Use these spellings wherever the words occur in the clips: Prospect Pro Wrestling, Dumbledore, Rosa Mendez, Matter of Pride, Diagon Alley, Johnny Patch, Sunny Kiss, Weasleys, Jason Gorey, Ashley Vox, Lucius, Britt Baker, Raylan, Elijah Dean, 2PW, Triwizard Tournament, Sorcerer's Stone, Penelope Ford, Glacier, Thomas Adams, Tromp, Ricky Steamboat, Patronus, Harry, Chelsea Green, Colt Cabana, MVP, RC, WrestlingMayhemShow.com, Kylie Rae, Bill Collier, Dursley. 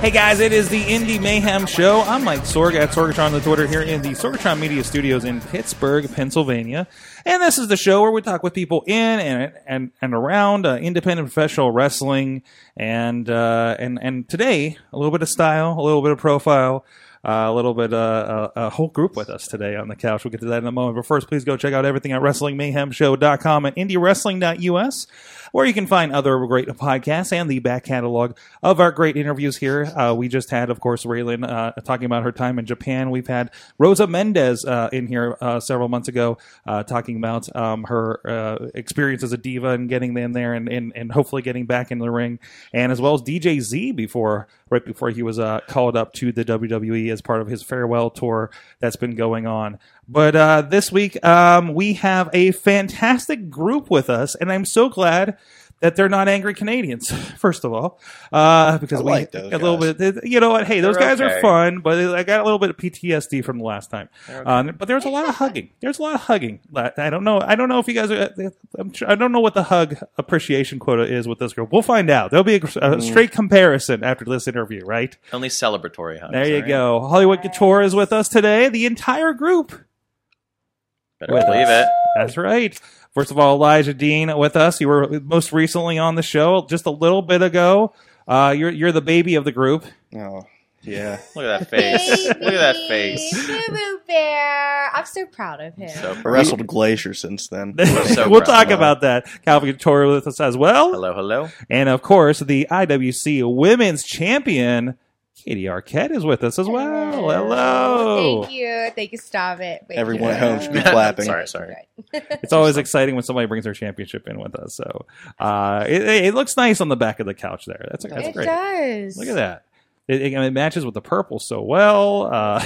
Hey guys, it is the Indie Mayhem Show. I'm Mike Sorg at Sorgatron on Twitter here in the Sorgatron Media Studios in Pittsburgh, Pennsylvania. And this is the show where we talk with people in and around independent professional wrestling. And today, a little bit of style, a little bit of profile, a little bit a whole group with us today on the couch. We'll get to that in a moment. But first, please go check out everything at WrestlingMayhemShow.com and IndieWrestling.us, where you can find other great podcasts and the back catalog of our great interviews here. We just had, of course, Raylan talking about her time in Japan. We've had Rosa Mendez in here several months ago talking about her experience as a diva and getting in there and hopefully getting back in the ring. And as well as DJ Z right before he was called up to the WWE as part of his farewell tour that's been going on. But this week, we have a fantastic group with us, and I'm so glad that they're not angry Canadians, first of all. Because we like those guys. Little bit, you know what? Hey, those guys are fun, but I got a little bit of PTSD from the last time. Okay. But there's a lot of hugging. I don't know if you guys are, I don't know what the hug appreciation quota is with this group. We'll find out. There'll be a straight comparison after this interview, right? Only celebratory hugs. There you go. Hollywood Couture is with us today. The entire group. Better believe it. That's right. First of all, Elijah Dean with us. You were most recently on the show just a little bit ago. You're the baby of the group. Oh, yeah. Look at that face. Baby. Look at that face. Boo Bear. I'm so proud of him. So I wrestled Glacier since then. We'll talk about that. Calvin Couture with us as well. Hello, hello. And, of course, the IWC Women's Champion, Katie Arquette, is with us as well. Hello. Thank you. Thank you. Stop it. Wait, everyone at home should be clapping. Sorry. It's always exciting when somebody brings their championship in with us. So it looks nice on the back of the couch there. That's great. It does. Look at that. It matches with the purple so well.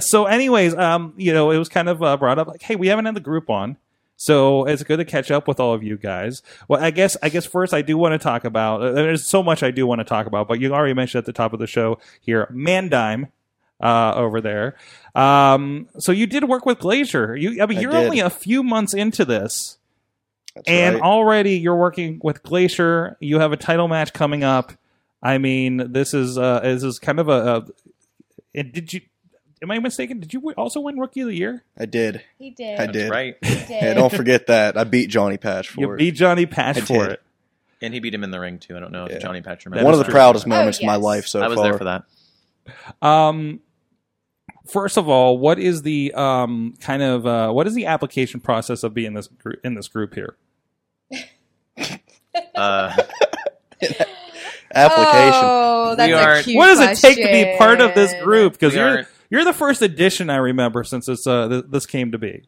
So anyways, it was kind of brought up like, hey, we haven't had the group on. So it's good to catch up with all of you guys. Well, I guess first I do want to talk about. There's so much I do want to talk about, but you already mentioned at the top of the show here, Mandime over there. So you did work with Glacier. You're only a few months into this, already you're working with Glacier. You have a title match coming up. I mean, this is kind of a did you? Am I mistaken? Did you also win Rookie of the Year? I did. He did. I did. That's right. Yeah, don't forget that. I beat Johnny Patch for it. You beat Johnny Patch for it. And he beat him in the ring, too. I don't know if Johnny Patch remembers. One of the proudest moments of my life so far. I was there for that. First of all, what is the what is the application process of being in this group here? Application. Oh, that's a cute question. What does it take to be part of this group? Because you're the first edition I remember since this came to be.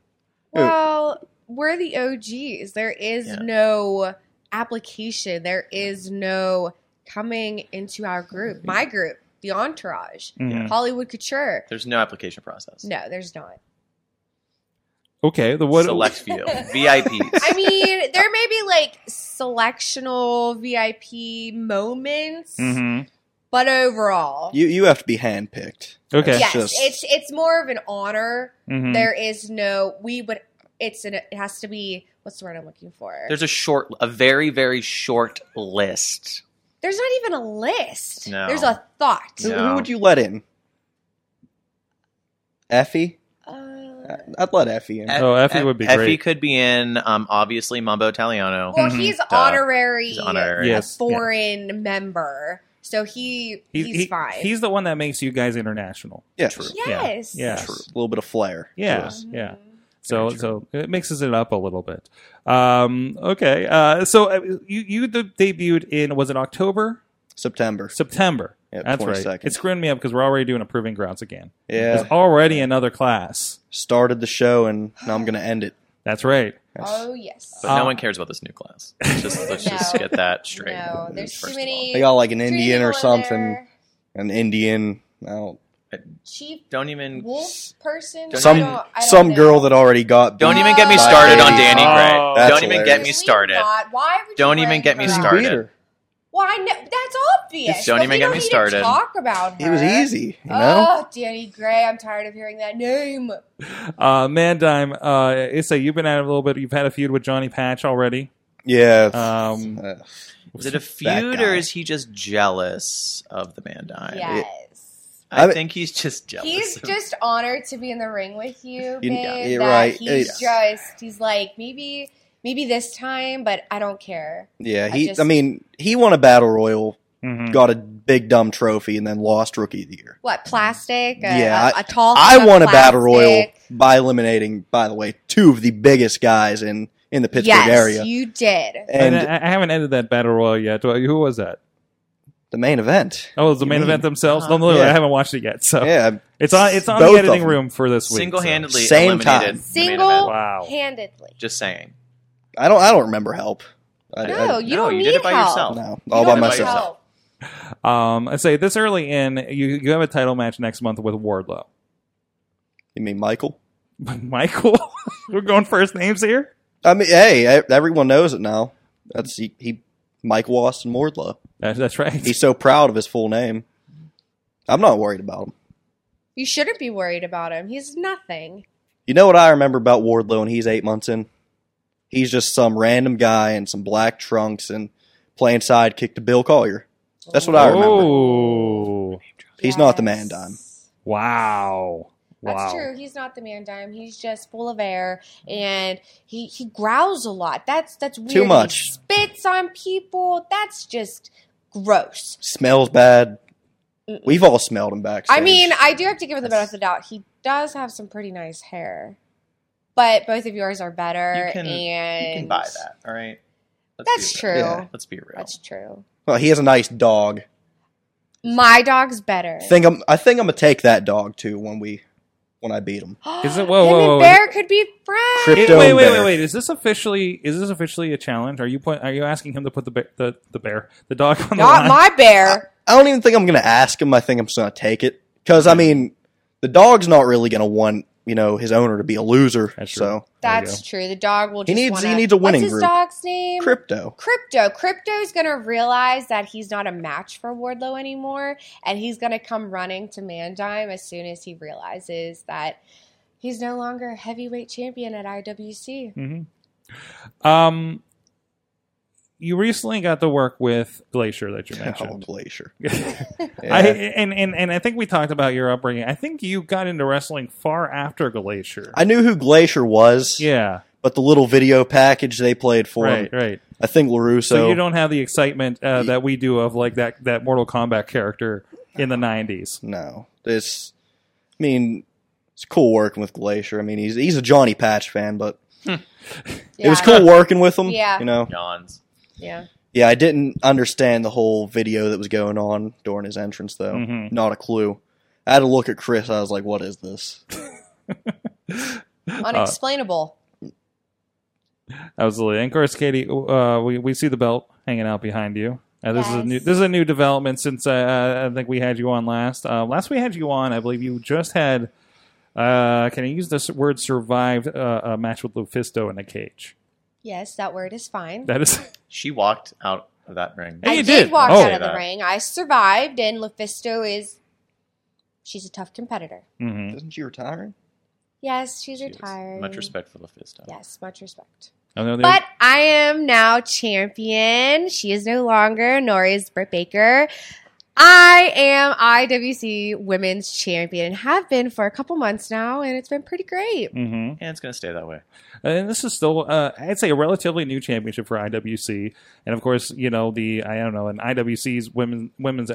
Well, we're the OGs. There is no application. There is no coming into our group, my group, the Entourage, Hollywood Couture. There's no application process. No, there's not. Okay, the what? Select few. VIPs. I mean, there may be like selectional VIP moments. Mm-hmm. But overall, you have to be handpicked. Okay, it's more of an honor. Mm-hmm. There is no it has to be, what's the word I'm looking for? There's a very very short list. There's not even a list. No. There's a thought. No. Who would you let in? Effie. I'd let Effie in. Effie would be great. Effie could be in, obviously, Mambo Italiano. Well, he's honorary. Yes. Foreign member. So he's fine. He's the one that makes you guys international. Yeah, true. Yes. Yeah. True. A little bit of flair. Yeah. Mm-hmm. Yeah. So it mixes it up a little bit. Okay. So you debuted in, was it October? September. Yeah, that's 22nd. Right. It's screwing me up because we're already doing a Proving Grounds again. Yeah. There's already another class. Started the show and now I'm going to end it. That's right. Oh, yes. But no one cares about this new class. Let's just get that straight. No, there's too many. They got like an Indian or something. an Indian. Chief don't even wolf person. Some girl that already got. Don't even get me started on Danny Gray. Oh, don't even hilarious. Get me started. Why would don't even get me started. Well, I know that's obvious. Just don't even get me started. Talk about her. It was easy. You know? Oh, Danny Gray! I'm tired of hearing that name. Mandime, Issa, you've been at it a little bit. You've had a feud with Johnny Patch already. Yeah. Is it a feud or is he just jealous of the Mandime? Yes. I think he's just jealous. He's just honored to be in the ring with you, babe. You're right. He's like, maybe this time, but I don't care. Yeah, he won a battle royal, got a big dumb trophy, and then lost Rookie of the Year. What, plastic? A tall I won a battle royal by eliminating, by the way, two of the biggest guys in the Pittsburgh area. Yes, you did. And I haven't ended that battle royal yet. Who was that? The main event. Oh, the main event themselves? No, I haven't watched it yet. So yeah, it's on the editing room for this week. Single-handedly eliminated. Single-handedly. Just saying. I don't remember help. You did it by yourself. No, all by myself. I say this early in, you have a title match next month with Wardlow. You mean Michael? Michael? We're going first names here? I mean, hey, everyone knows it now. That's he Mike Wasson Wardlow. That's right. He's so proud of his full name. I'm not worried about him. You shouldn't be worried about him. He's nothing. You know what I remember about Wardlow when he's 8 months in? He's just some random guy in some black trunks and playing sidekick to Bill Collier. That's what I remember. Oh. He's not the Mandime. Wow. That's true. He's not the Mandime. He's just full of air, and he growls a lot. That's weird. Too much. He spits on people. That's just gross. Smells bad. Mm-mm. We've all smelled him backstage. I mean, I do have to give him the benefit of the doubt. He does have some pretty nice hair, but both of yours are better. You can buy that, all right? That's true. Yeah. Let's be real. That's true. Well, he has a nice dog. My dog's better. I think I'm gonna take that dog too when I beat him. Is it? Whoa! Bear could be friends. Wait! Is this officially a challenge? Are you asking him to put the bear, the dog on the line? Not my bear. I don't even think I'm going to ask him. I think I'm just going to take it because I mean, the dog's not really going to want his owner to be a loser. That's so true. That's true. The dog will. He needs a winning group. What's his dog's name? Crypto. Crypto's going to realize that he's not a match for Wardlow anymore, and he's going to come running to Mandime as soon as he realizes that he's no longer a heavyweight champion at IWC. Mm-hmm. You recently got to work with Glacier that you mentioned. Oh, Glacier. Yeah. And I think we talked about your upbringing. I think you got into wrestling far after Glacier. I knew who Glacier was. Yeah. But the little video package they played for him. Right. I think LaRusso. So you don't have the excitement that we do of like that Mortal Kombat character in the 90s. No. It's cool working with Glacier. I mean, he's a Johnny Patch fan, but it was cool working with him. Yeah. Yawns. Yeah, I didn't understand the whole video that was going on during his entrance, though. Mm-hmm. Not a clue. I had to look at Chris. I was like, what is this? Unexplainable. Absolutely. And, of course, Katie, we see the belt hanging out behind you. This is a new development since I think we had you on last. Last we had you on, I believe you just had, can I use this word, survived a match with Lufisto in a cage. Yes, that word is fine. That is. She walked out of that ring. I did walk out of the ring. I survived, and Lufisto she's a tough competitor. Mm-hmm. Isn't she retiring? Yes, she retired. Much respect for Lufisto. Yes, much respect. But I am now champion. She is no longer, nor is Britt Baker. I am IWC Women's Champion and have been for a couple months now, and it's been pretty great. Mm-hmm. And it's going to stay that way. And this is still, I'd say, a relatively new championship for IWC. And, of course, an IWC's women's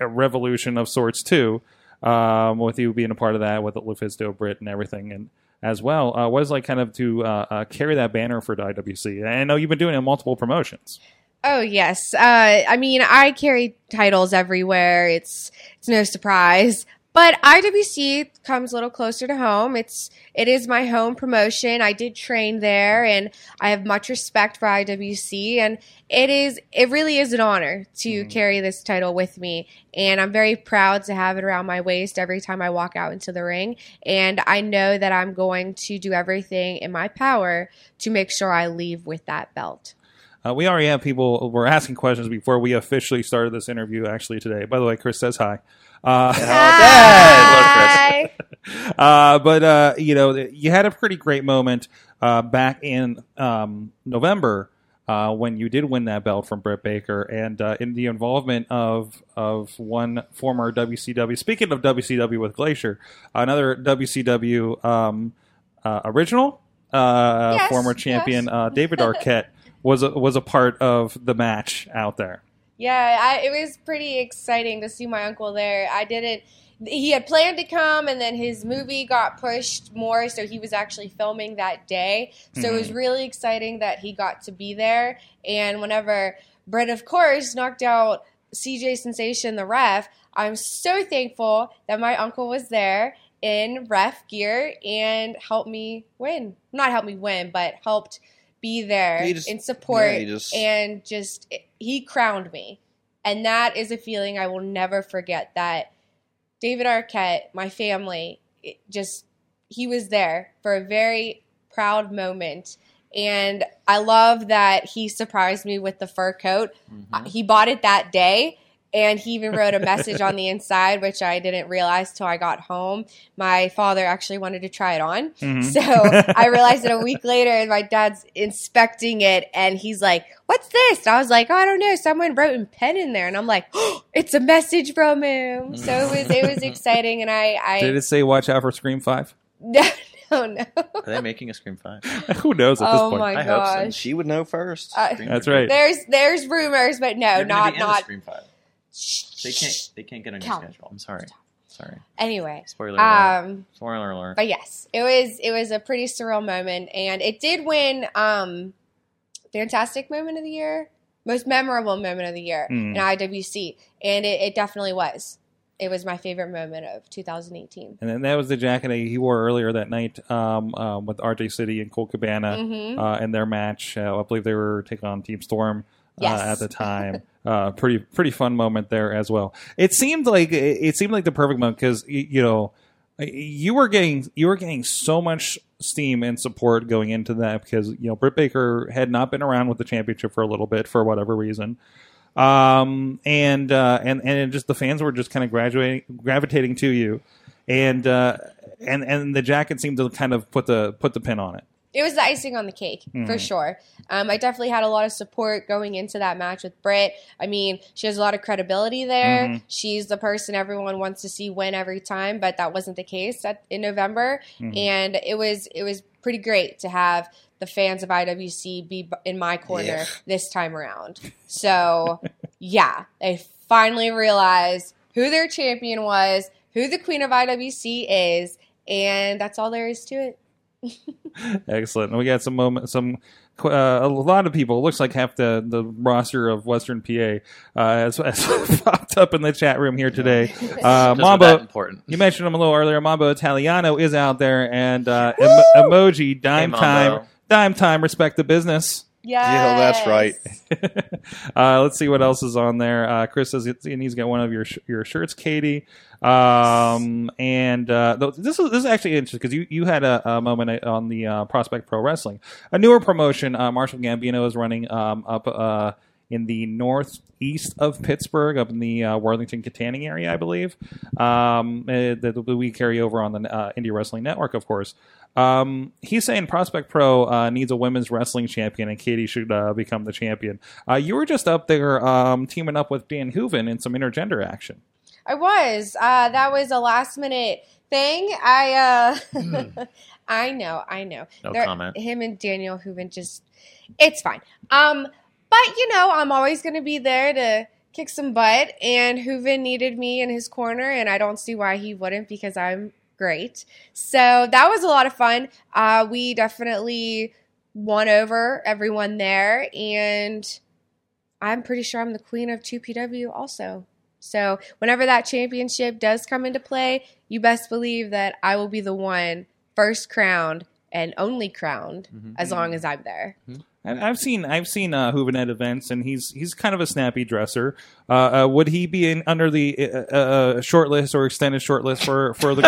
revolution of sorts, too, with you being a part of that, with Lufisto, Britt, and everything, and as well. What is like kind of to carry that banner for the IWC? And I know you've been doing it in multiple promotions. Oh, yes. I carry titles everywhere. It's no surprise. But IWC comes a little closer to home. It is my home promotion. I did train there, and I have much respect for IWC. And it really is an honor to carry this title with me. And I'm very proud to have it around my waist every time I walk out into the ring. And I know that I'm going to do everything in my power to make sure I leave with that belt. We already have people were asking questions before we officially started this interview actually today. By the way, Chris says hi. Hi. Hello, Chris. But you know, you had a pretty great moment back in November when you did win that belt from Britt Baker, and in the involvement of one former WCW. Speaking of WCW with Glacier, another WCW original former champion David Arquette was a part of the match out there. Yeah, it was pretty exciting to see my uncle there. He had planned to come, and then his movie got pushed more, so he was actually filming that day. So it was really exciting that he got to be there. And whenever Britt, of course, knocked out CJ Sensation, the ref, I'm so thankful that my uncle was there in ref gear and helped me win. Not helped me win, but helped be there in support, he crowned me. And that is a feeling I will never forget, that David Arquette, my family, he was there for a very proud moment. And I love that he surprised me with the fur coat. Mm-hmm. He bought it that day, and he even wrote a message on the inside, which I didn't realize till I got home. My father actually wanted to try it on. Mm-hmm. So I realized it a week later, and my dad's inspecting it, and he's like, "What's this?" And I was like, "Oh, I don't know. Someone wrote in pen in there." And I'm like, "Oh, it's a message from him." So it was exciting. And I did it say, "Watch out for Scream 5"? Oh, no. Are they making a Scream 5? Who knows at this point? I hope so. She would know first. That's right. There's rumors, but no, they're not Scream 5. They can't get a new schedule. I'm sorry. Sorry. Anyway. Spoiler alert. Spoiler alert. But yes, it was a pretty surreal moment, and it did win Fantastic Moment of the Year, Most Memorable Moment of the Year in IWC, and it definitely was. It was my favorite moment of 2018. And then that was the jacket he wore earlier that night with RJ City and Colt Cabana in their match. I believe they were taking on Team Storm at the time. Pretty fun moment there as well. It seemed like the perfect moment, because you were getting so much steam and support going into that, because Britt Baker had not been around with the championship for a little bit for whatever reason, and just the fans were just kind of gravitating to you, and the jacket seemed to kind of put the pin on it. It was the icing on the cake, for sure. I definitely had a lot of support going into that match with Britt. I mean, she has a lot of credibility there. Mm-hmm. She's the person everyone wants to see win every time, but that wasn't the case in November. Mm-hmm. And it was pretty great to have the fans of IWC be in my corner this time around. So, they finally realized who their champion was, who the queen of IWC is, and that's all there is to it. Excellent. And we got a lot of people. It looks like half the roster of Western PA has popped up in the chat room here today. Mambo, important. You mentioned him a little earlier. Mambo Italiano is out there, and emoji Dime Time. Dime Time, respect the business. Yes. Yeah, that's right. Let's see what else is on there. Chris says he's got one of your shirts, Katie. This is actually interesting, because you had a moment on the Prospect Pro Wrestling, a newer promotion. Marshall Gambino is running up in the northeast of Pittsburgh, up in the Worthington-Katanning area, I believe. That we carry over on the Indie Wrestling Network, of course. He's saying Prospect Pro needs a women's wrestling champion, and Katie should become the champion. You were just up there teaming up with Dan Hooven in some intergender action. I was. That was a last-minute thing. I know. No comment. Him and Daniel Hooven it's fine. But, I'm always going to be there to kick some butt, and Hooven needed me in his corner, and I don't see why he wouldn't, because I'm great. So that was a lot of fun. We definitely won over everyone there, and I'm pretty sure I'm the queen of 2PW also. So whenever that championship does come into play, you best believe that I will be the one first crowned and only crowned as long as I'm there. And I've seen Hooven at events, and he's kind of a snappy dresser. Would he be under the short list or extended short list for the?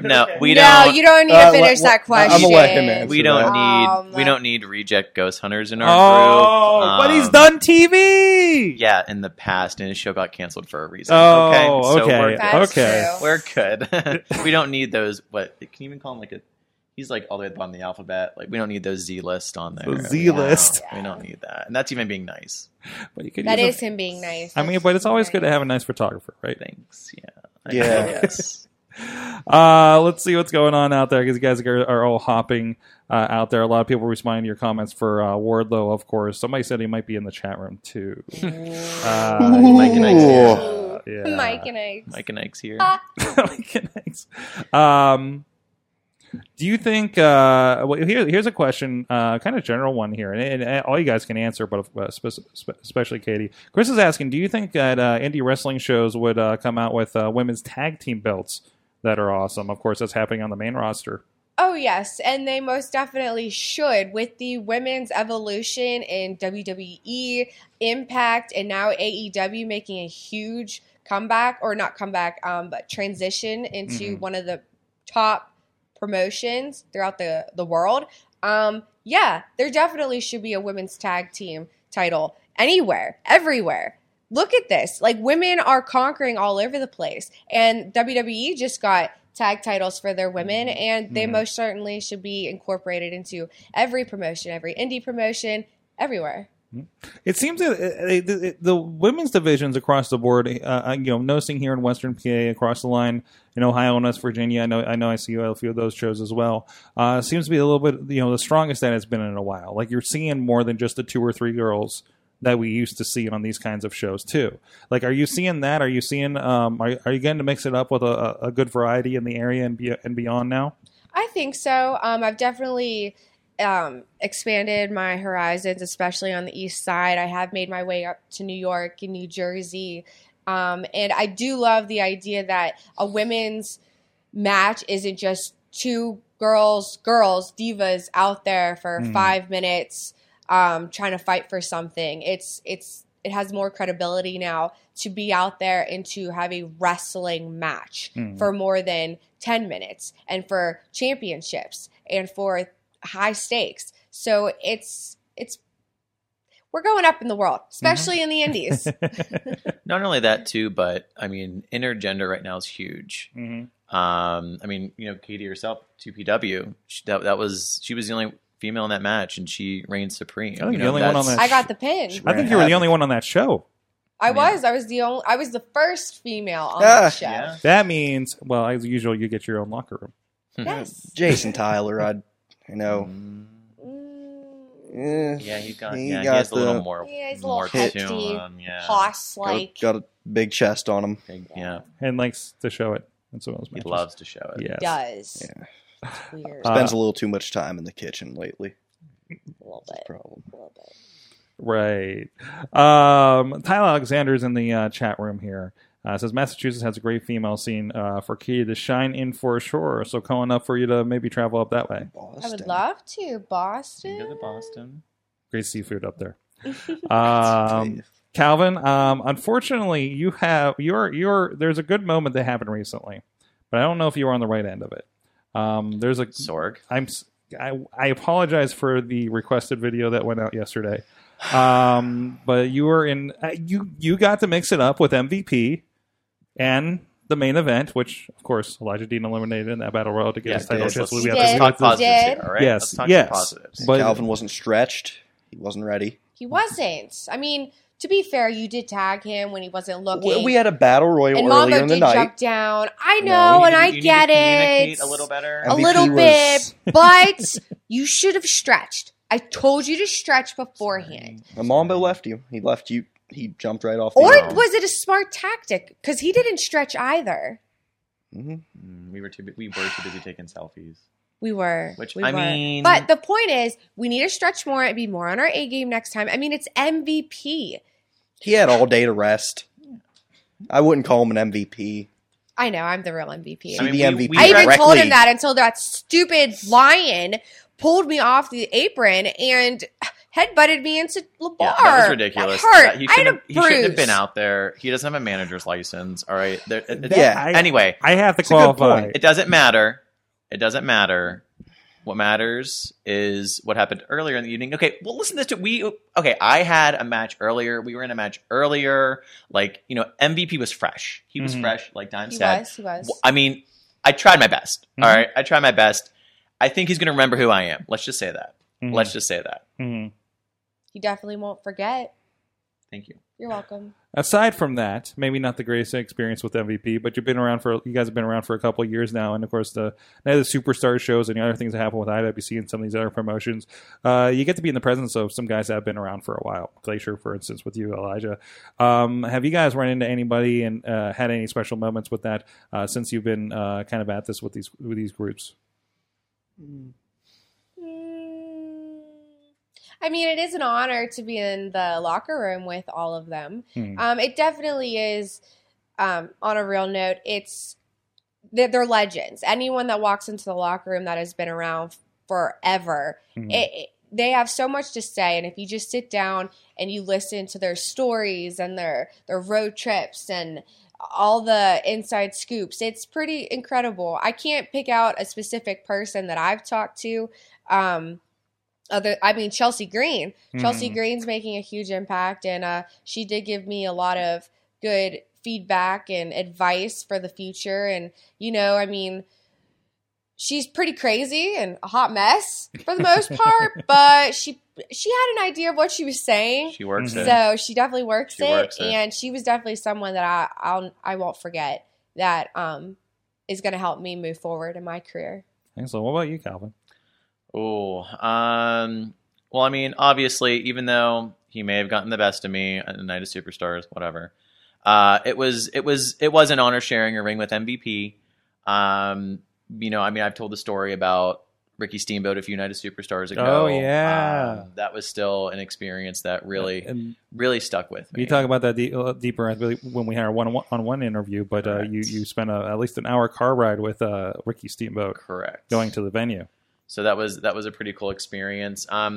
No, you don't need to finish that question. We don't need reject ghost hunters in our group. Oh, but he's done TV. Yeah, in the past, and his show got canceled for a reason. We're good. We don't need those. What can you even call him, like a? He's like all the way at the bottom of the alphabet. Like, we don't need those Z list on there. Yeah. We don't need that. And that's even being nice. But you could him being nice. I mean, but it's always good to have a nice photographer, right? Thanks. Yes. Let's see what's going on out there, because you guys are all hopping out there. A lot of people responding to your comments for Wardlow, of course. Somebody said he might be in the chat room, too. Mike and Ike's here. Mike and Ike's. Do you think here's a question, kind of general one here, and all you guys can answer, but especially Katie. Chris is asking, do you think that indie wrestling shows would come out with women's tag team belts that are awesome? Of course, that's happening on the main roster. Oh, yes, and they most definitely should. With the women's evolution in WWE, Impact, and now AEW making a huge comeback, or not comeback, but transition into one of the top promotions throughout the world. There definitely should be a women's tag team title anywhere, everywhere. Look at this. Like, women are conquering all over the place. And WWE just got tag titles for their women, and they most certainly should be incorporated into every promotion, every indie promotion, everywhere. It seems that the women's divisions across the board, noticing here in Western PA, across the line in Ohio and West Virginia, I know I see a few of those shows as well. Seems to be a little bit, the strongest that it's been in a while. Like, you're seeing more than just the two or three girls that we used to see on these kinds of shows too. Like, are you seeing that? Are you seeing? Are you getting to mix it up with a good variety in the area and beyond now? I think so. I've definitely expanded my horizons, especially on the east side. I have made my way up to New York and New Jersey. And I do love the idea that a women's match isn't just two girls, divas out there for 5 minutes trying to fight for something. It has more credibility now to be out there and to have a wrestling match for more than 10 minutes and for championships and for high stakes. So it's we're going up in the world, especially in the indies. Not only that too, but I mean, intergender right now is huge. I mean, Katie herself, 2PW, she was the only female in that match, and she reigned supreme. I got the pin. I think you were the only one on that show. I was the first female on that show. Yeah. That means, well, as usual, you get your own locker room. Yes. Jason Tyler, he has a little more. Yeah, he's a little hefty, hoss-like. Got a big chest on him. Yeah. And likes to show it. He loves to show it. Yes. He does. Yeah. It's weird. Spends a little too much time in the kitchen lately. A little bit. Right. Tyler Alexander's in the chat room here. Says Massachusetts has a great female scene for Katie to shine in for sure. So calling up for you to maybe travel up that way. Boston. I would love to. Boston. Great seafood up there. Calvin, unfortunately, there's a good moment that happened recently, but I don't know if you were on the right end of it. There's a Sorg. I apologize for the requested video that went out yesterday. But you were in. You got to mix it up with MVP. And the main event, which, of course, Elijah Dean eliminated in that battle royal to get his title. Let's talk positives. But Calvin wasn't stretched. He wasn't ready. He wasn't. I mean, to be fair, you did tag him when he wasn't looking. We had a battle royal earlier in the night. And Mambo did jump down. I know, and I get it. A little bit, but you should have stretched. I told you to stretch beforehand. And Mambo left you. He left you. He jumped right off the ground. Or was it a smart tactic? Because he didn't stretch either. We were too busy taking selfies. We were. But the point is, we need to stretch more and be more on our A game next time. I mean, it's MVP. He had all day to rest. I wouldn't call him an MVP. I know, I'm the real MVP. I mean, MVP I even told him that until that stupid lion pulled me off the apron and headbutted me into the bar. Yeah, that was ridiculous. That hurt. He shouldn't have been out there. He doesn't have a manager's license. All right. Anyway. I have to qualify. It doesn't matter. It doesn't matter. What matters is what happened earlier in the evening. Okay, well, listen to this. I had a match earlier. We were in a match earlier. Like, you know, MVP was fresh. He was fresh, like Dime said. He was. I mean, I tried my best. All right, I tried my best. I think he's going to remember who I am. Let's just say that. He definitely won't forget. Thank you. You're welcome. Aside from that, maybe not the greatest experience with MVP, but you guys have been around for a couple of years now, and of course the Superstar shows and the other things that happen with IWC and some of these other promotions, you get to be in the presence of some guys that have been around for a while. Glacier, for instance, with you, Elijah. Have you guys run into anybody and had any special moments with that since you've been kind of at this with these groups? I mean, it is an honor to be in the locker room with all of them. It definitely is, on a real note, they're legends. Anyone that walks into the locker room that has been around forever, they have so much to say. And if you just sit down and you listen to their stories and their road trips and all the inside scoops, it's pretty incredible. I can't pick out a specific person that I've talked to, Chelsea Green. Chelsea Green's making a huge impact, and she did give me a lot of good feedback and advice for the future. And, you know, I mean, she's pretty crazy and a hot mess for the most part, but she had an idea of what she was saying. She works it. So she definitely works it. And she was definitely someone that I won't forget that is going to help me move forward in my career. Excellent. What about you, Calvin? Oh, well, I mean, obviously, even though he may have gotten the best of me at the Night of Superstars, whatever, it was an honor sharing a ring with MVP. You know, I mean, I've told the story about Ricky Steamboat a few Night of Superstars ago. Oh yeah, that was still an experience that really stuck with me. You talk about that deeper when we had our one-on-one interview, but you spent at least an hour car ride with Ricky Steamboat. Correct. Going to the venue. So that was a pretty cool experience. I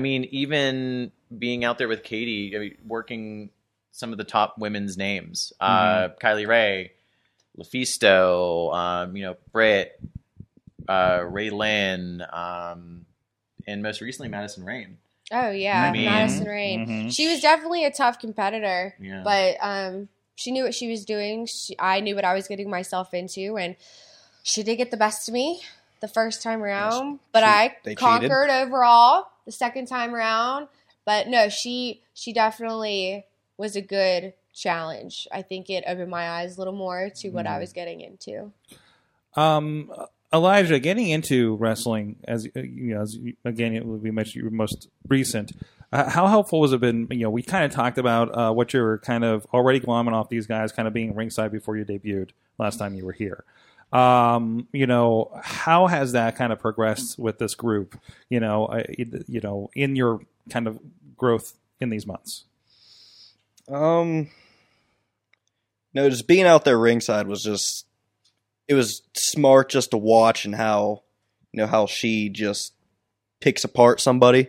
mean, even being out there with Katie, I mean, working some of the top women's names, Kylie Rae, Lufisto, you know, Britt, Raylan, and most recently Madison Rain. Oh yeah, I mean, Madison Rain. She was definitely a tough competitor, but she knew what she was doing. I knew what I was getting myself into, and she did get the best of me. The first time around, but I conquered overall the second time around. But no, she definitely was a good challenge. I think it opened my eyes a little more to what I was getting into. Elijah, getting into wrestling, it would be much your most recent. How helpful has it been? You know, we kind of talked about what you were kind of already glomming off these guys, kind of being ringside before you debuted last time you were here. You know, how has that kind of progressed with this group, in your kind of growth in these months? No, just being out there ringside was it was smart just to watch, and how she just picks apart somebody,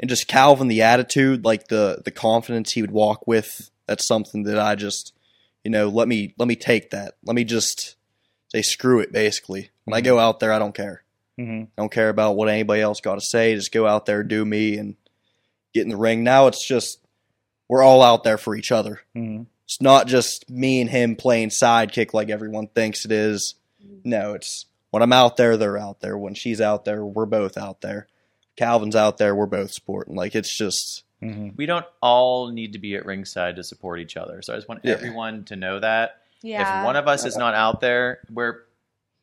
and just Calvin, the attitude, like the confidence he would walk with. That's something that I just, let me take that. Let me just say, screw it, basically. When I go out there, I don't care. I don't care about what anybody else got to say. Just go out there, do me, and get in the ring. Now it's just we're all out there for each other. It's not just me and him playing sidekick like everyone thinks it is. No, it's when I'm out there, they're out there. When she's out there, we're both out there. Calvin's out there, we're both sporting. Like, it's just... We don't all need to be at ringside to support each other. So I just want everyone to know that. Yeah. If one of us is not out there,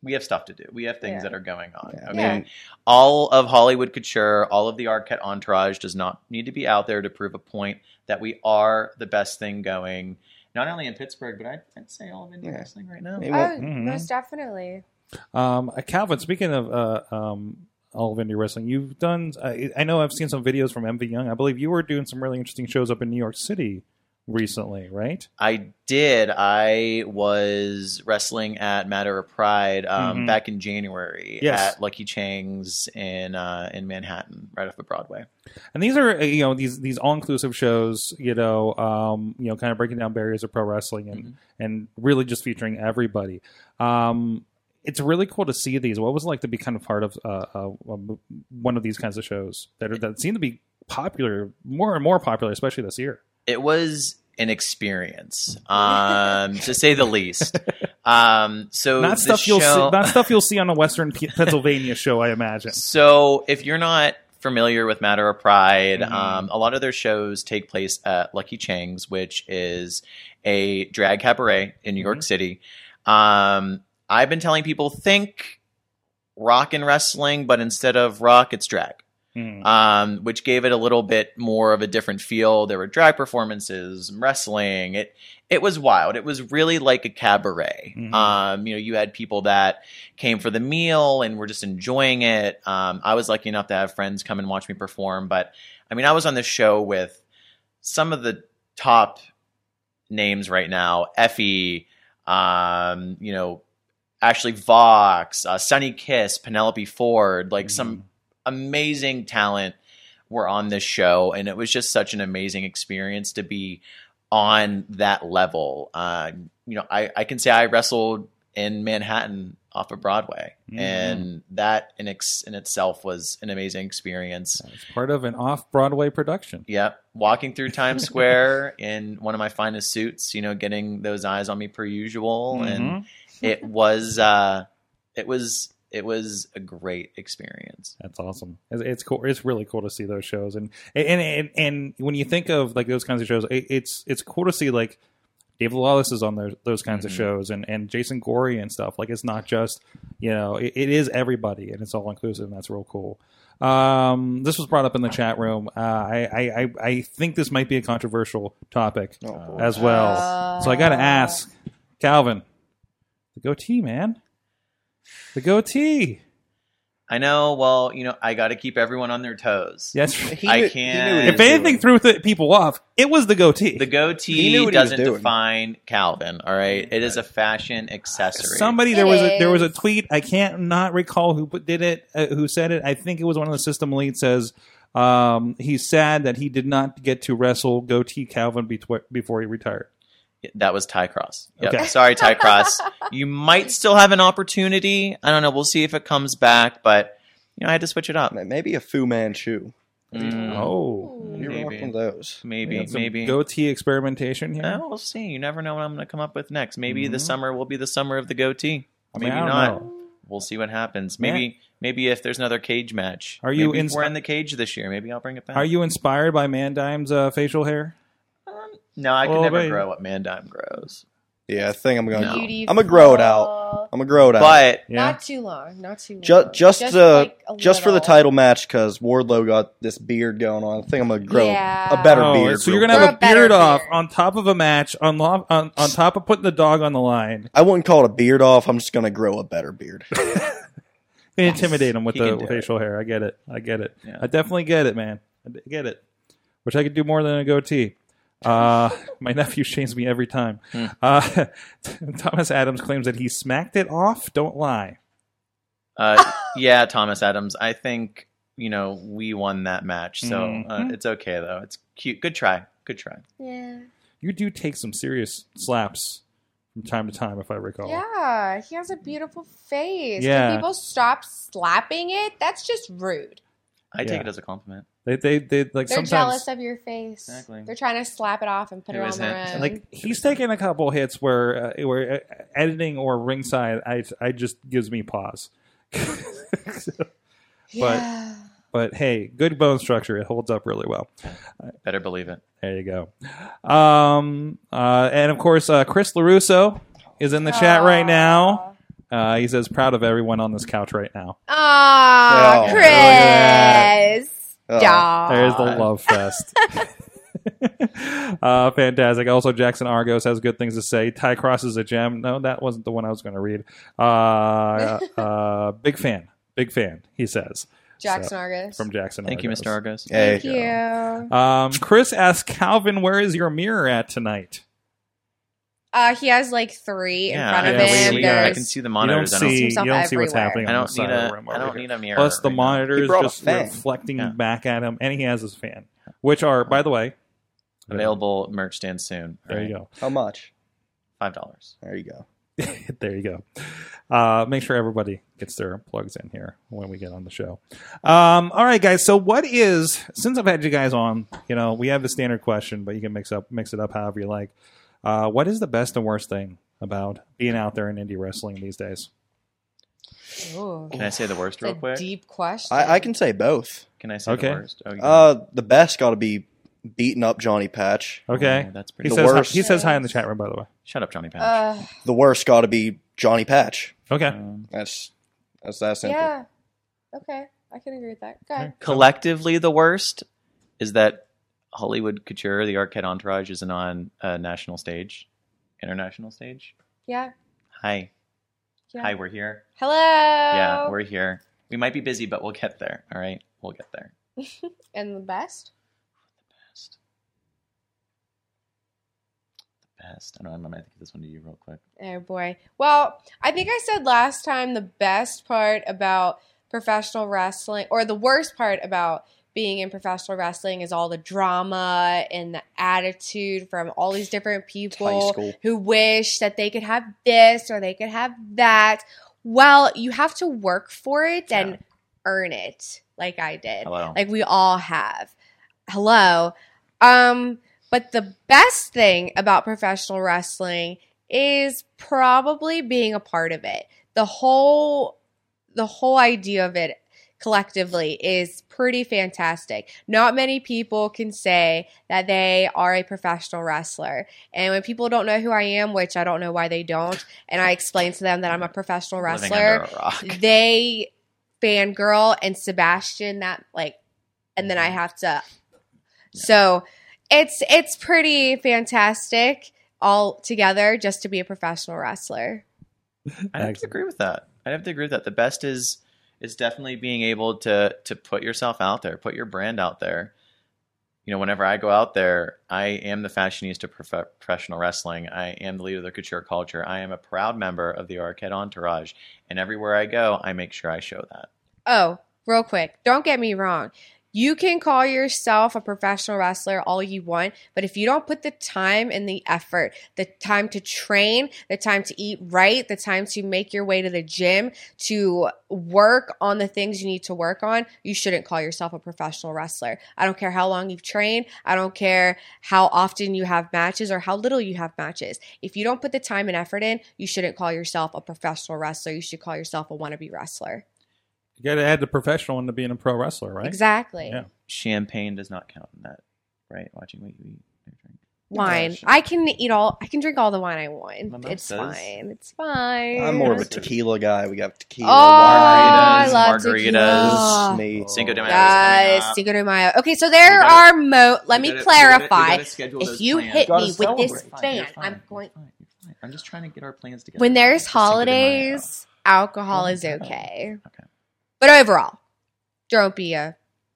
we have stuff to do. We have things that are going on. Yeah. I mean, all of Hollywood Couture, all of the Arquette entourage does not need to be out there to prove a point that we are the best thing going, not only in Pittsburgh, but I'd say all of indie wrestling right now. Most definitely. Calvin, speaking of all of indie wrestling, you've done, I know I've seen some videos from MV Young. I believe you were doing some really interesting shows up in New York City recently, right? I did. I was wrestling at Matter of Pride back in January at Lucky Chang's in Manhattan, right off of Broadway. And these are, you know, these all-inclusive shows, you know, kind of breaking down barriers of pro wrestling and and really just featuring everybody. It's really cool to see these. What was it like to be kind of part of one of these kinds of shows that seem to be popular, more and more popular, especially this year? It was an experience, to say the least. So not stuff you'll see on a Western Pennsylvania show, I imagine. So if you're not familiar with Matter of Pride, a lot of their shows take place at Lucky Chang's, which is a drag cabaret in New York City. I've been telling people, think rock and wrestling, but instead of rock, it's drag, which gave it a little bit more of a different feel. There were drag performances, wrestling. It was wild. It was really like a cabaret. You know, you had people that came for the meal and were just enjoying it. I was lucky enough to have friends come and watch me perform. But, I mean, I was on this show with some of the top names right now. Effie, you know, Ashley Vox, Sunny Kiss, Penelope Ford, like some amazing talent were on this show. And it was just such an amazing experience to be on that level. You know, I can say I wrestled in Manhattan off of Broadway, and that in itself was an amazing experience. It's part of an off-Broadway production. Yep. Walking through Times Square in one of my finest suits, you know, getting those eyes on me per usual. And it was a great experience. That's awesome. It's cool. It's really cool to see those shows. And when you think of like those kinds of shows, it's cool to see like David Lawless is on those kinds of shows and Jason Gorey and stuff. Like it's not just, you know, it is everybody and it's all inclusive. And that's real cool. This was brought up in the chat room. I think this might be a controversial topic as well. So I got to ask Calvin, the goatee, man. The goatee. I know. Well, you know, I got to keep everyone on their toes. Yes, I can't. If anything threw people off, it was the goatee. The goatee doesn't define Calvin. All right, it is a fashion accessory. Somebody there was a tweet. I can't not recall who did it. Who said it? I think it was one of the system leads. Says he's sad that he did not get to wrestle goatee Calvin before he retired. That was Ty Cross. Yep. Okay. Sorry, Ty Cross. You might still have an opportunity. I don't know. We'll see if it comes back, but you know, I had to switch it up. Maybe a Fu Manchu. Oh, you're one of those. Maybe goatee experimentation here. Yeah, we'll see. You never know what I'm going to come up with next. Maybe the summer will be the summer of the goatee. Maybe not. Know. We'll see what happens. Maybe if there's another cage match. Are you? We're in the cage this year. Maybe I'll bring it back. Are you inspired by Mandime's facial hair? No, I can never grow what Mandime grows. Yeah, I think I'm gonna. I'm gonna grow it out. But not too long. Just for the title match, because Wardlow got this beard going on. I think I'm gonna grow a better beard. So you're gonna have a beard off on top of a match on top of putting the dog on the line. I wouldn't call it a beard off. I'm just gonna grow a better beard. Intimidate him with the facial hair. I get it. Yeah. I definitely get it, man. I get it. Wish I could do more than a goatee. My nephew shames me every time. Thomas Adams claims that he smacked it off. Don't lie. Yeah, Thomas Adams. I think, you know, we won that match. So it's okay, though. It's cute. Good try. Yeah. You do take some serious slaps from time to time, if I recall. Yeah, he has a beautiful face. Yeah. When people stop slapping it, that's just rude. I take it as a compliment. They like they're jealous of your face. Exactly. They're trying to slap it off and put it on their own. Like he's taken a couple hits where editing or ringside, I just gives me pause. But hey, good bone structure. It holds up really well. Better believe it. There you go. And of course, Chris LaRusso is in the chat right now. He says, proud of everyone on this couch right now. Aww, Chris. Aww. There's the love fest. Fantastic. Also, Jackson Argos has good things to say. Ty Cross is a gem. No, that wasn't the one I was going to read. Big fan. He says. Jackson Argos. From Jackson Argos. Thank you, Mr. Argos. Hey. Thank you. Chris asks, Calvin, where is your mirror at tonight? He has like three in front of him. I can see the monitors. You don't see what's happening. I don't need a mirror. Plus, the monitors just reflecting back at him, and he has his fan, which are, by the way, available at merch stand soon. There you go. How much? $5. There you go. There you go. Make sure everybody gets their plugs in here when we get on the show. All right, guys. So what is, since I've had you guys on, you know, we have the standard question, but you can mix it up however you like. What is the best and worst thing about being out there in indie wrestling these days? Ooh. Can I say the worst real quick? Deep question. I can say both. Can I say the worst? Oh, yeah. The best got to be beating up Johnny Patch. Okay. Oh, that's pretty good. He says hi in the chat room, by the way. Shut up, Johnny Patch. The worst got to be Johnny Patch. Okay. That's that simple. Yeah. Okay. I can agree with that. Okay. Collectively, the worst is that Hollywood Couture, the Arquette entourage, isn't on international stage. Yeah. Hi. Yeah. Hi, we're here. Hello. Yeah, we're here. We might be busy, but we'll get there. All right? We'll get there. And the best? I don't know. I might give this one to you real quick. Oh, boy. Well, I think I said last time the best part about professional wrestling, or the worst part about being in professional wrestling, is all the drama and the attitude from all these different people who wish that they could have this or they could have that. Well, you have to work for it and earn it, like I did. Hello. Like we all have. Hello. But the best thing about professional wrestling is probably being a part of it. The whole idea of it collectively is pretty fantastic. Not many people can say that they are a professional wrestler. And when people don't know who I am, which I don't know why they don't, and I explain to them that I'm a professional wrestler, they fangirl and Sebastian that, like, and then I have to. So It's pretty fantastic all together just to be a professional wrestler. I have to agree with that. The best is definitely being able to put yourself out there, put your brand out there. You know, whenever I go out there, I am the fashionista professional wrestling. I am the leader of the couture culture. I am a proud member of the Arquette entourage. And everywhere I go, I make sure I show that. Oh, real quick. Don't get me wrong. You can call yourself a professional wrestler all you want, but if you don't put the time and the effort, the time to train, the time to eat right, the time to make your way to the gym, to work on the things you need to work on, you shouldn't call yourself a professional wrestler. I don't care how long you've trained. I don't care how often you have matches or how little you have matches. If you don't put the time and effort in, you shouldn't call yourself a professional wrestler. You should call yourself a wannabe wrestler. You got to add the professional into being a pro wrestler, right? Exactly. Yeah. Champagne does not count in that, right? Watching what you eat and drink. Wine. Gosh. I can drink all the wine I want. Mimosas. It's fine. It's fine. I'm more of a tequila guy. We got tequila, margaritas, tequila. Cinco de Mayo. Guys, Cinco de Mayo. Okay, so there are let me clarify. If you hit me with this fan, I'm just trying to get our plans together. When there's holidays, alcohol is okay. Okay. But overall, don't be a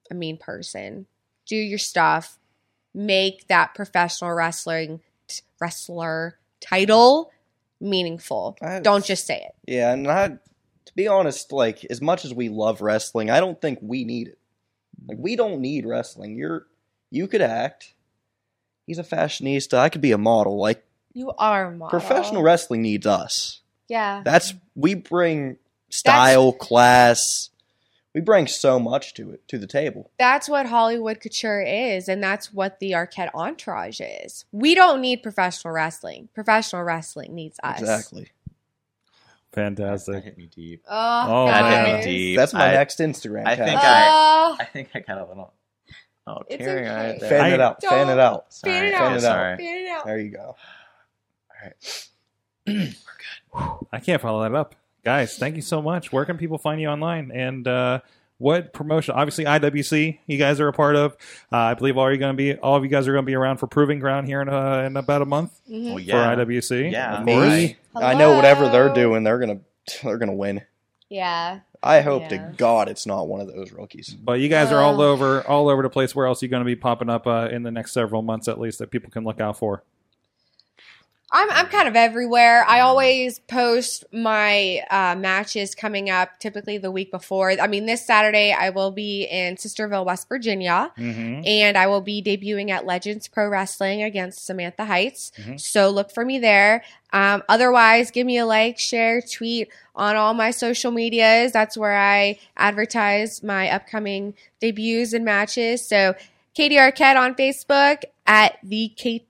mean person. Do your stuff. Make that professional wrestler title meaningful. Don't just say it. Yeah, and to be honest, like, as much as we love wrestling, I don't think we need it. Like, we don't need wrestling. You could act. He's a fashionista. I could be a model. Like, you are a model. Professional wrestling needs us. Yeah, we bring style, class. We bring so much to the table. That's what Hollywood Couture is, and that's what the Arquette entourage is. We don't need professional wrestling. Professional wrestling needs us. Exactly. Fantastic. That hit me deep. Oh, that hit me deep. That's my next Instagram. I think I got a little. Oh, it's okay. Right there. Fan it out. There you go. All right. We're good. I can't follow that up. Guys, thank you so much. Where can people find you online? And what promotion? Obviously, IWC, you guys are a part of. I believe all of you guys are going to be around for Proving Ground here in about a month for IWC. Yeah, of course. I know whatever they're doing, they're going to win. Yeah. I hope to God it's not one of those rookies. But you guys are all over the place. Where else are you going to be popping up in the next several months, at least, that people can look out for? I'm kind of everywhere. I always post my matches coming up, typically the week before. I mean, this Saturday I will be in Sisterville, West Virginia, and I will be debuting at Legends Pro Wrestling against Samantha Heights. So look for me there. Otherwise, give me a like, share, tweet on all my social medias. That's where I advertise my upcoming debuts and matches. So Katie Arquette on Facebook, at the KT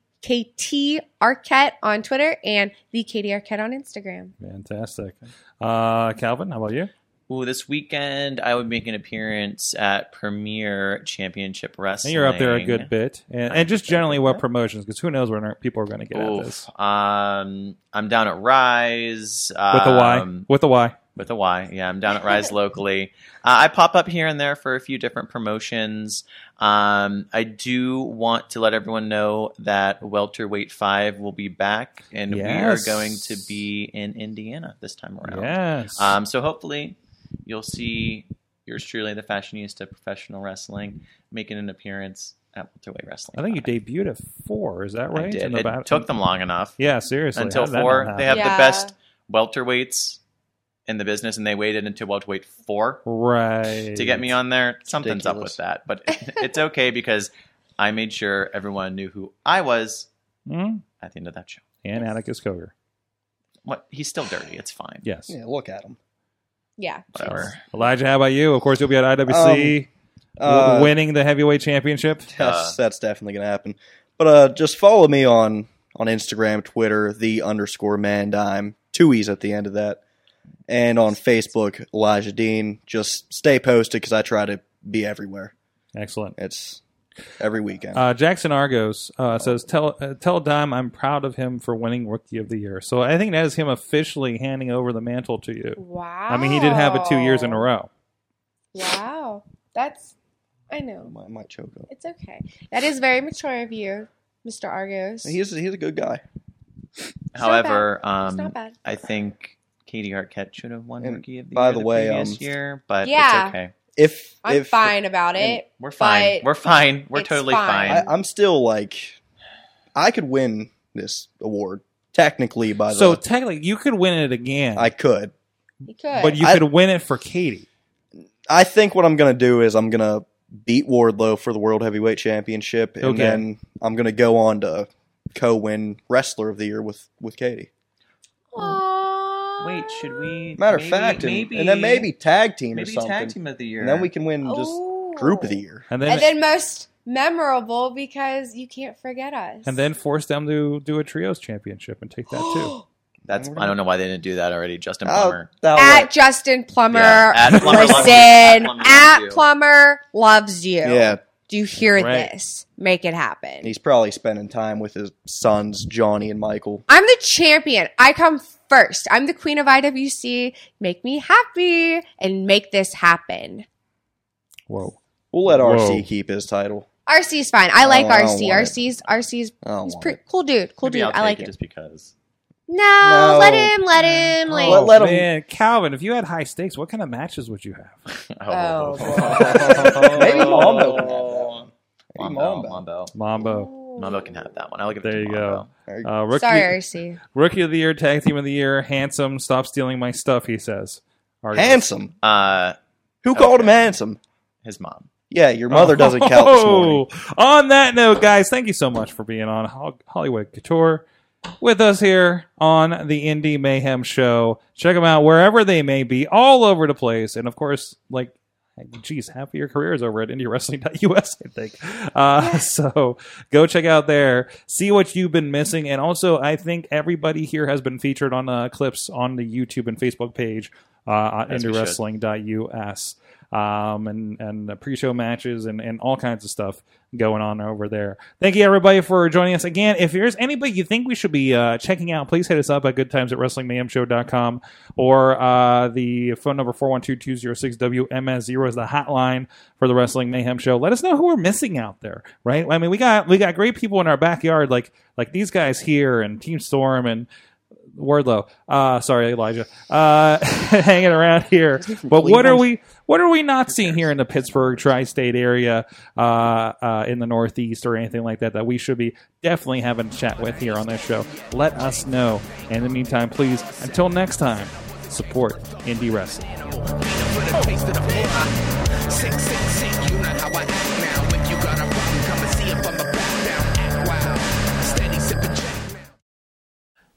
Arquette on Twitter, and the Katie Arquette on Instagram. Fantastic. Calvin, how about you? Ooh, this weekend I would make an appearance at Premier Championship Wrestling. And you're up there a good bit. And just generally what promotions, because who knows where people are going to get at this. I'm down at Rise. With a Y. Yeah, I'm down at Rise locally. I pop up here and there for a few different promotions. I do want to let everyone know that Welterweight 5 will be back, and we are going to be in Indiana this time around. Yes. So hopefully you'll see yours truly, the Fashionista Professional Wrestling, making an appearance at Welterweight Wrestling. I think you debuted at 4, is that right? I did. It took them long enough. Yeah, seriously. Until 4. They have the best welterweights in the business, and they waited until welterweight 4 to get me on there. Something's up with that, but it's okay because I made sure everyone knew who I was at the end of that show. And Atticus Coger. What? He's still dirty. It's fine. Yes. Yeah, look at him. Yeah. Whatever. Elijah, how about you? Of course, you'll be at IWC winning the heavyweight championship. That's definitely going to happen. But just follow me on Instagram, Twitter, _Mandime. 2 E's at the end of that. And on Facebook, Elijah Dean. Just stay posted because I try to be everywhere. Excellent. It's every weekend. Jackson Argos says, tell Dime I'm proud of him for winning Rookie of the Year. So I think that is him officially handing over the mantle to you. Wow. I mean, he did have it 2 years in a row. Wow. That's, I know. I might choke up. It's okay. That is very mature of you, Mr. Argos. He's a good guy. However, not bad. I think Katie Arquette should have won Rookie of the Year previous year, but it's okay. I'm fine about it. We're fine. We're totally fine. I'm still like, I could win this award technically by the... So technically, you could win it again. I could. You could. But you could win it for Katie. I think what I'm going to do is I'm going to beat Wardlow for the World Heavyweight Championship, and then I'm going to go on to co-win Wrestler of the Year with Katie. Aww. Wait, should we... Matter of fact, maybe, and then maybe tag team or something. Maybe tag team of the year. And then we can win just group of the year. And then most memorable, because you can't forget us. And then force them to do a trios championship and take that too. I don't know why they didn't do that already. Justin Plummer. At Justin Plummer. Yeah, at Plummer loves you. Yeah. Do you hear this? Make it happen. He's probably spending time with his sons, Johnny and Michael. I'm the champion. I come first. I'm the queen of IWC. Make me happy and make this happen. Whoa. We'll let RC keep his title. RC's fine. I like RC. RC's pretty cool dude. Maybe I like it just because. No, let him. Man, Calvin, if you had high stakes, what kind of matches would you have? Maybe Mambo can have that one. Mambo can have that one. I'll give it to Mambo. There you go. Sorry, RC. Rookie of the Year, Tag Team of the Year, Handsome, stop stealing my stuff, he says. Handsome? Who called him handsome? His mom. Yeah, your mother doesn't count this morning. On that note, guys, thank you so much for being on Hollywood Couture with us here on the Indie Mayhem Show. Check them out wherever they may be, all over the place. And of course, half of your career is over at IndieWrestling.us, I think. So go check out there, see what you've been missing. And also, I think everybody here has been featured on clips on the YouTube and Facebook page at IndieWrestling.us. And the pre-show matches and all kinds of stuff going on over there. Thank you, everybody, for joining us again. If there's anybody you think we should be checking out, please hit us up at goodtimes@WrestlingMayhemShow.com, or the phone number 412-206-WMS0 is the hotline for the Wrestling Mayhem Show. Let us know who we're missing out there, right? I mean, we got great people in our backyard, like these guys here and Team Storm and Wardlow. Sorry, Elijah. Hanging around here. But what are we not seeing here in the Pittsburgh tri-state area, in the Northeast or anything like that, that we should be definitely having a chat with here on this show? Let us know. And in the meantime, please, until next time, support indie wrestling.